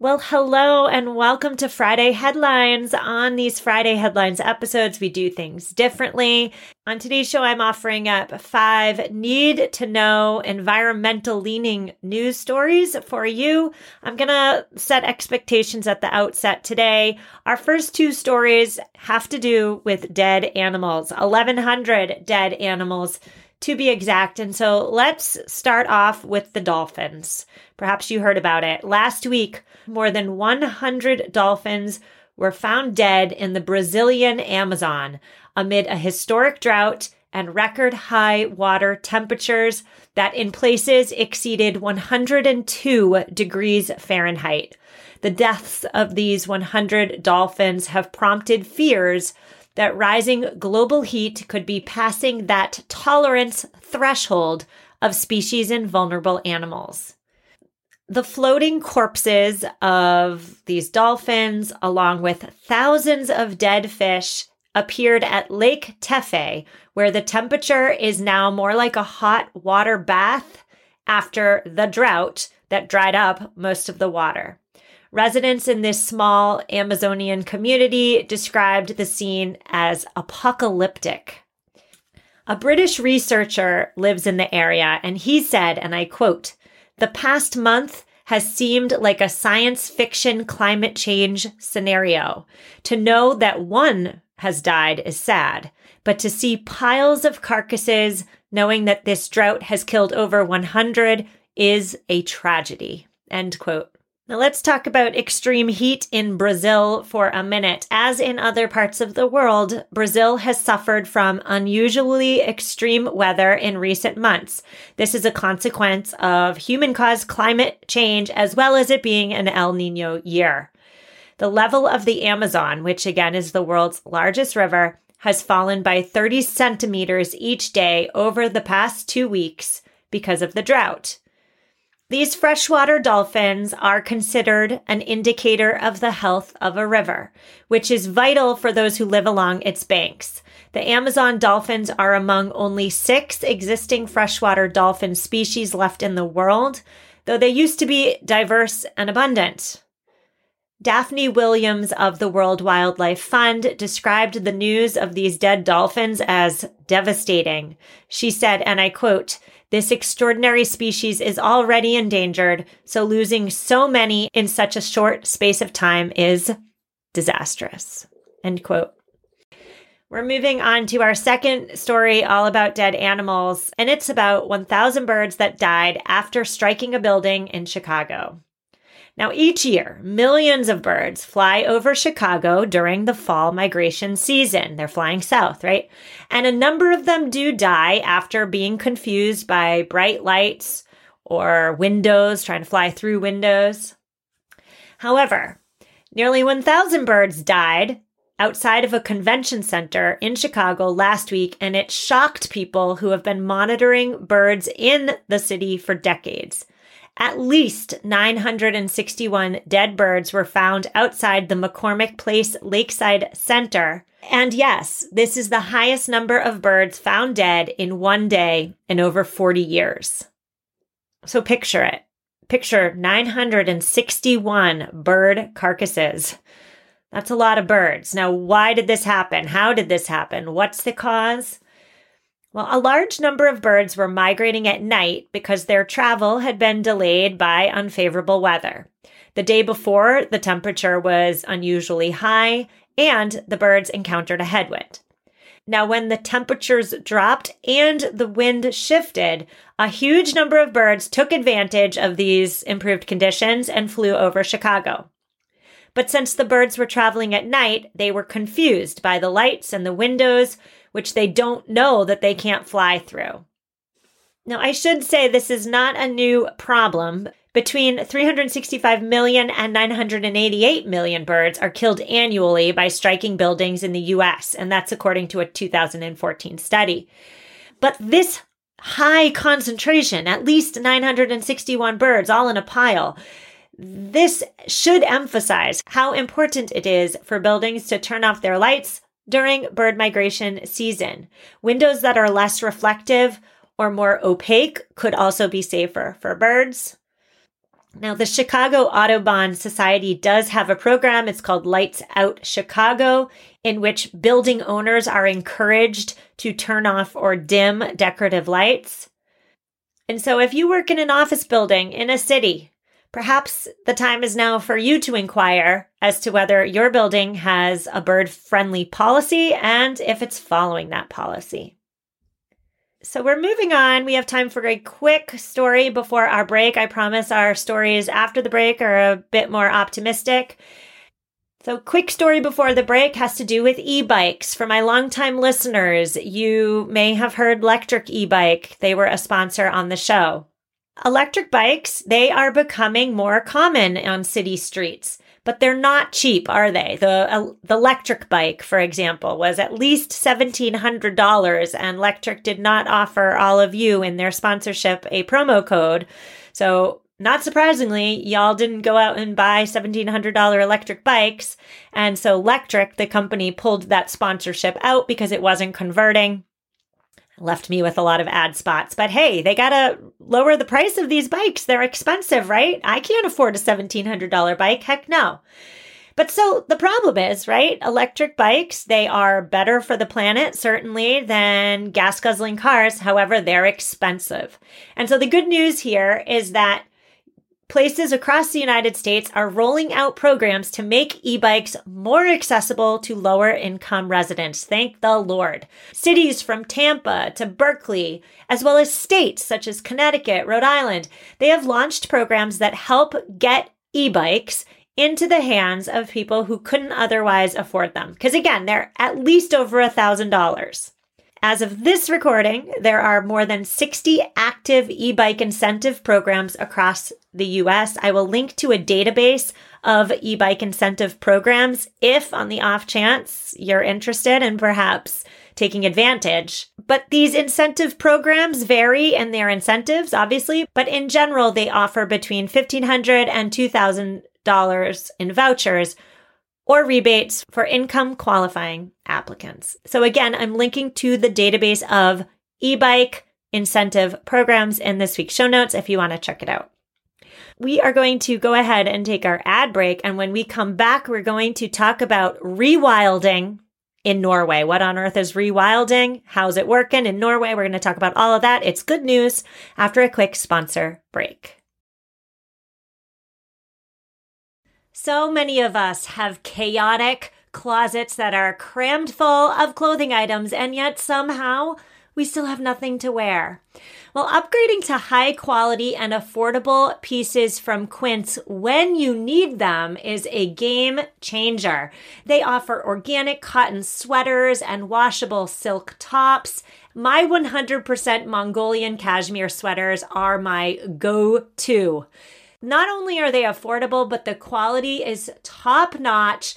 Well, hello and welcome to Friday Headlines. On these Friday Headlines episodes, we do things differently. On today's show, I'm offering up 5 need-to-know environmental-leaning news stories for you. I'm going to set expectations at the outset today. Our first 2 stories have to do with dead animals, 1,100 dead animals to be exact. And so let's start off with the dolphins. Perhaps you heard about it. Last week, more than 100 dolphins were found dead in the Brazilian Amazon amid a historic drought and record high water temperatures that in places exceeded 102 degrees Fahrenheit. The deaths of these 100 dolphins have prompted fears that rising global heat could be passing that tolerance threshold of species and vulnerable animals. The floating corpses of these dolphins, along with thousands of dead fish, appeared at Lake Tefe, where the temperature is now more like a hot water bath after the drought that dried up most of the water. Residents in this small Amazonian community described the scene as apocalyptic. A British researcher lives in the area, and he said, and I quote, "The past month has seemed like a science fiction climate change scenario. To know that one has died is sad, but to see piles of carcasses, knowing that this drought has killed over 100 is a tragedy," end quote. Now let's talk about extreme heat in Brazil for a minute. As in other parts of the world, Brazil has suffered from unusually extreme weather in recent months. This is a consequence of human-caused climate change as well as it being an El Nino year. The level of the Amazon, which again is the world's largest river, has fallen by 30 centimeters each day over the past 2 weeks because of the drought. These freshwater dolphins are considered an indicator of the health of a river, which is vital for those who live along its banks. The Amazon dolphins are among only 6 existing freshwater dolphin species left in the world, though they used to be diverse and abundant. Daphne Williams of the World Wildlife Fund described the news of these dead dolphins as devastating. She said, and I quote, "This extraordinary species is already endangered, so losing so many in such a short space of time is disastrous," end quote. We're moving on to our second story all about dead animals, and it's about 1,000 birds that died after striking a building in Chicago. Now, each year, millions of birds fly over Chicago during the fall migration season. They're flying south, right? And a number of them do die after being confused by bright lights or windows, trying to fly through windows. However, nearly 1,000 birds died outside of a convention center in Chicago last week, and it shocked people who have been monitoring birds in the city for decades. At least 961 dead birds were found outside the McCormick Place Lakeside Center. And yes, this is the highest number of birds found dead in one day in over 40 years. So picture it. Picture 961 bird carcasses. That's a lot of birds. Now, why did this happen? How did this happen? What's the cause? Well, a large number of birds were migrating at night because their travel had been delayed by unfavorable weather. The day before, the temperature was unusually high, and the birds encountered a headwind. Now, when the temperatures dropped and the wind shifted, a huge number of birds took advantage of these improved conditions and flew over Chicago. But since the birds were traveling at night, they were confused by the lights and the windows, which they don't know that they can't fly through. Now, I should say this is not a new problem. Between 365 million and 988 million birds are killed annually by striking buildings in the U.S., and that's according to a 2014 study. But this high concentration, at least 961 birds all in a pile, this should emphasize how important it is for buildings to turn off their lights during bird migration season. Windows that are less reflective or more opaque could also be safer for birds. Now, the Chicago Audubon Society does have a program. It's called Lights Out Chicago, in which building owners are encouraged to turn off or dim decorative lights. And so if you work in an office building in a city, perhaps the time is now for you to inquire as to whether your building has a bird-friendly policy and if it's following that policy. So we're moving on. We have time for a quick story before our break. I promise our stories after the break are a bit more optimistic. So quick story before the break has to do with e-bikes. For my longtime listeners, you may have heard Lectric eBike. They were a sponsor on the show. Electric bikes, they are becoming more common on city streets, but they're not cheap, are they? The electric bike, for example, was at least $1,700, and Electric did not offer all of you in their sponsorship a promo code. So not surprisingly, y'all didn't go out and buy $1,700 electric bikes. And so Electric, the company, pulled that sponsorship out because it wasn't converting. Left me with a lot of ad spots, but hey, they gotta lower the price of these bikes. They're expensive, right? I can't afford a $1,700 bike. Heck no. But so the problem is, right? Electric bikes, they are better for the planet, certainly, than gas-guzzling cars. However, they're expensive. And so the good news here is that places across the United States are rolling out programs to make e-bikes more accessible to lower-income residents. Thank the Lord. Cities from Tampa to Berkeley, as well as states such as Connecticut, Rhode Island, they have launched programs that help get e-bikes into the hands of people who couldn't otherwise afford them. Because again, they're at least over $1,000. As of this recording, there are more than 60 active e-bike incentive programs across the U.S. I will link to a database of e-bike incentive programs if, on the off chance, you're interested and perhaps taking advantage. But these incentive programs vary in their incentives, obviously, but in general, they offer between $1,500 and $2,000 in vouchers or rebates for income qualifying applicants. So again, I'm linking to the database of e-bike incentive programs in this week's show notes if you want to check it out. We are going to go ahead and take our ad break. And when we come back, we're going to talk about rewilding in Norway. What on earth is rewilding? How's it working in Norway? We're going to talk about all of that. It's good news after a quick sponsor break. So many of us have chaotic closets that are crammed full of clothing items, and yet somehow we still have nothing to wear. Well, upgrading to high quality and affordable pieces from Quince when you need them is a game changer. They offer organic cotton sweaters and washable silk tops. My 100% Mongolian cashmere sweaters are my go-to. Not only are they affordable, but the quality is top-notch.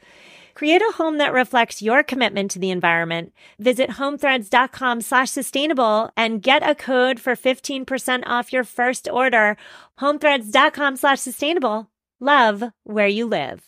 Create a home that reflects your commitment to the environment. Visit homethreads.com/sustainable and get a code for 15% off your first order. Homethreads.com/sustainable. Love where you live.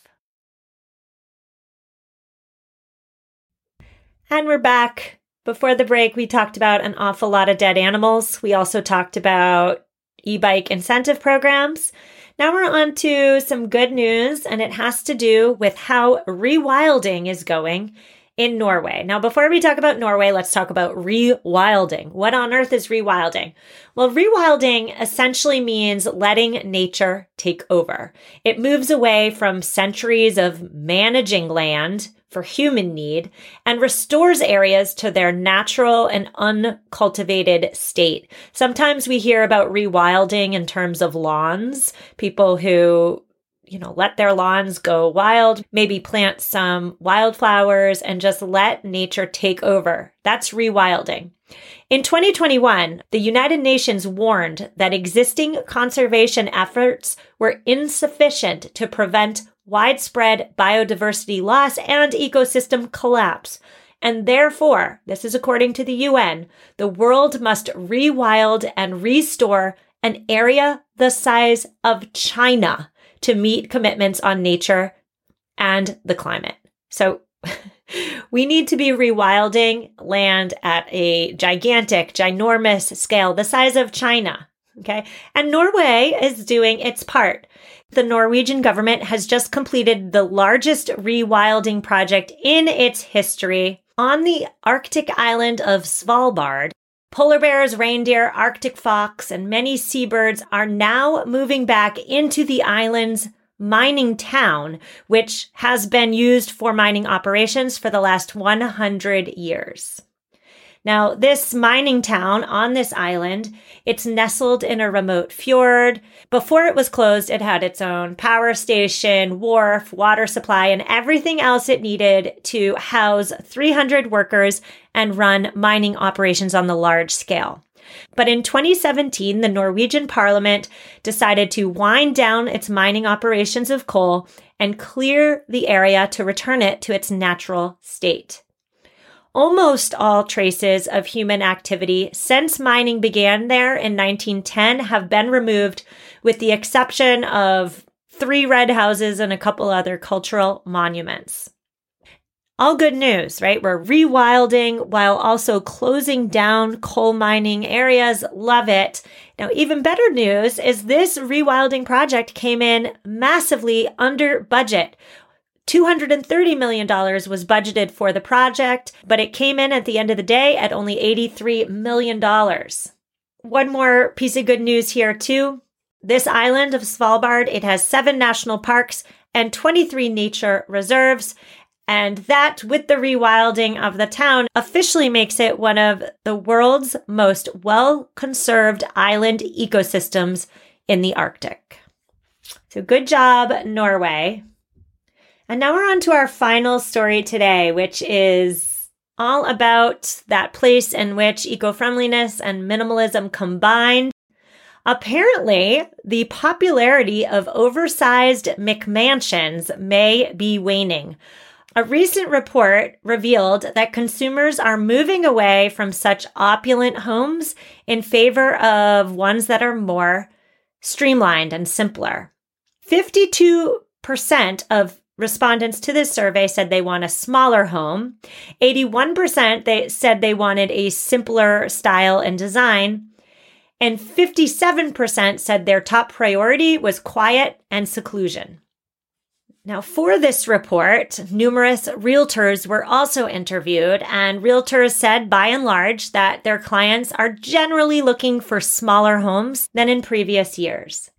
And we're back. Before the break, we talked about an awful lot of dead animals. We also talked about e-bike incentive programs. Now we're on to some good news, and it has to do with how rewilding is going in Norway. Now, before we talk about Norway, let's talk about rewilding. What on earth is rewilding? Well, rewilding essentially means letting nature take over. It moves away from centuries of managing land for human need and restores areas to their natural and uncultivated state. Sometimes we hear about rewilding in terms of lawns, people who, let their lawns go wild, maybe plant some wildflowers and just let nature take over. That's rewilding. In 2021, the United Nations warned that existing conservation efforts were insufficient to prevent widespread biodiversity loss and ecosystem collapse. And therefore, this is according to the UN, the world must rewild and restore an area the size of China to meet commitments on nature and the climate. So we need to be rewilding land at a ginormous scale, the size of China. Okay. And Norway is doing its part. The Norwegian government has just completed the largest rewilding project in its history on the Arctic island of Svalbard. Polar bears, reindeer, Arctic fox, and many seabirds are now moving back into the island's mining town, which has been used for mining operations for the last 100 years. Now, this mining town on this island, it's nestled in a remote fjord. Before it was closed, it had its own power station, wharf, water supply, and everything else it needed to house 300 workers and run mining operations on the large scale. But in 2017, the Norwegian parliament decided to wind down its mining operations of coal and clear the area to return it to its natural state. Almost all traces of human activity since mining began there in 1910 have been removed, with the exception of 3 red houses and a couple other cultural monuments. All good news, right? We're rewilding while also closing down coal mining areas. Love it. Now, even better news is this rewilding project came in massively under budget. $230 million was budgeted for the project, but it came in at the end of the day at only $83 million. One more piece of good news here too. This island of Svalbard, it has 7 national parks and 23 nature reserves. And that, with the rewilding of the town, officially makes it one of the world's most well-conserved island ecosystems in the Arctic. So good job, Norway. And now we're on to our final story today, which is all about that place in which eco-friendliness and minimalism combined. Apparently, the popularity of oversized McMansions may be waning. A recent report revealed that consumers are moving away from such opulent homes in favor of ones that are more streamlined and simpler. 52% of respondents to this survey said they want a smaller home. 81% they said they wanted a simpler style and design. and 57% said their top priority was quiet and seclusion. Now, for this report, numerous realtors were also interviewed, and realtors said, by and large, that their clients are generally looking for smaller homes than in previous years.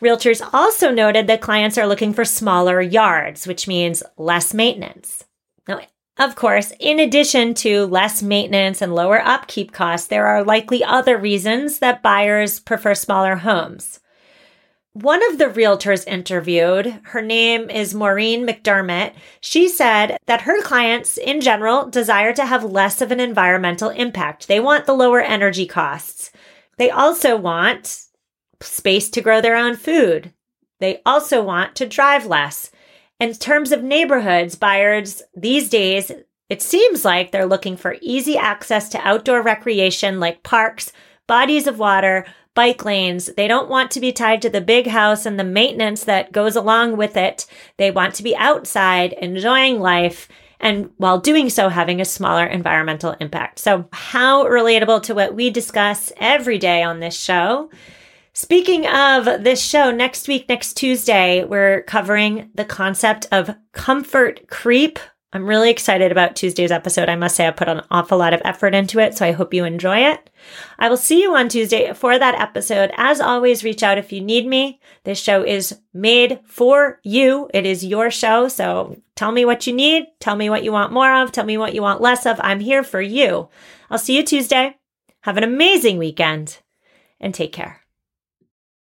Realtors also noted that clients are looking for smaller yards, which means less maintenance. Now, of course, in addition to less maintenance and lower upkeep costs, there are likely other reasons that buyers prefer smaller homes. One of the realtors interviewed, her name is Maureen McDermott, she said that her clients in general desire to have less of an environmental impact. They want the lower energy costs. They also want space to grow their own food. They also want to drive less. In terms of neighborhoods, buyers these days, it seems like they're looking for easy access to outdoor recreation like parks, bodies of water, bike lanes. They don't want to be tied to the big house and the maintenance that goes along with it. They want to be outside, enjoying life, and while doing so, having a smaller environmental impact. So how relatable to what we discuss every day on this show. Speaking of this show, next week, next Tuesday, we're covering the concept of comfort creep. I'm really excited about Tuesday's episode. I must say I put an awful lot of effort into it, so I hope you enjoy it. I will see you on Tuesday for that episode. As always, reach out if you need me. This show is made for you. It is your show, so tell me what you need. Tell me what you want more of. Tell me what you want less of. I'm here for you. I'll see you Tuesday. Have an amazing weekend and take care.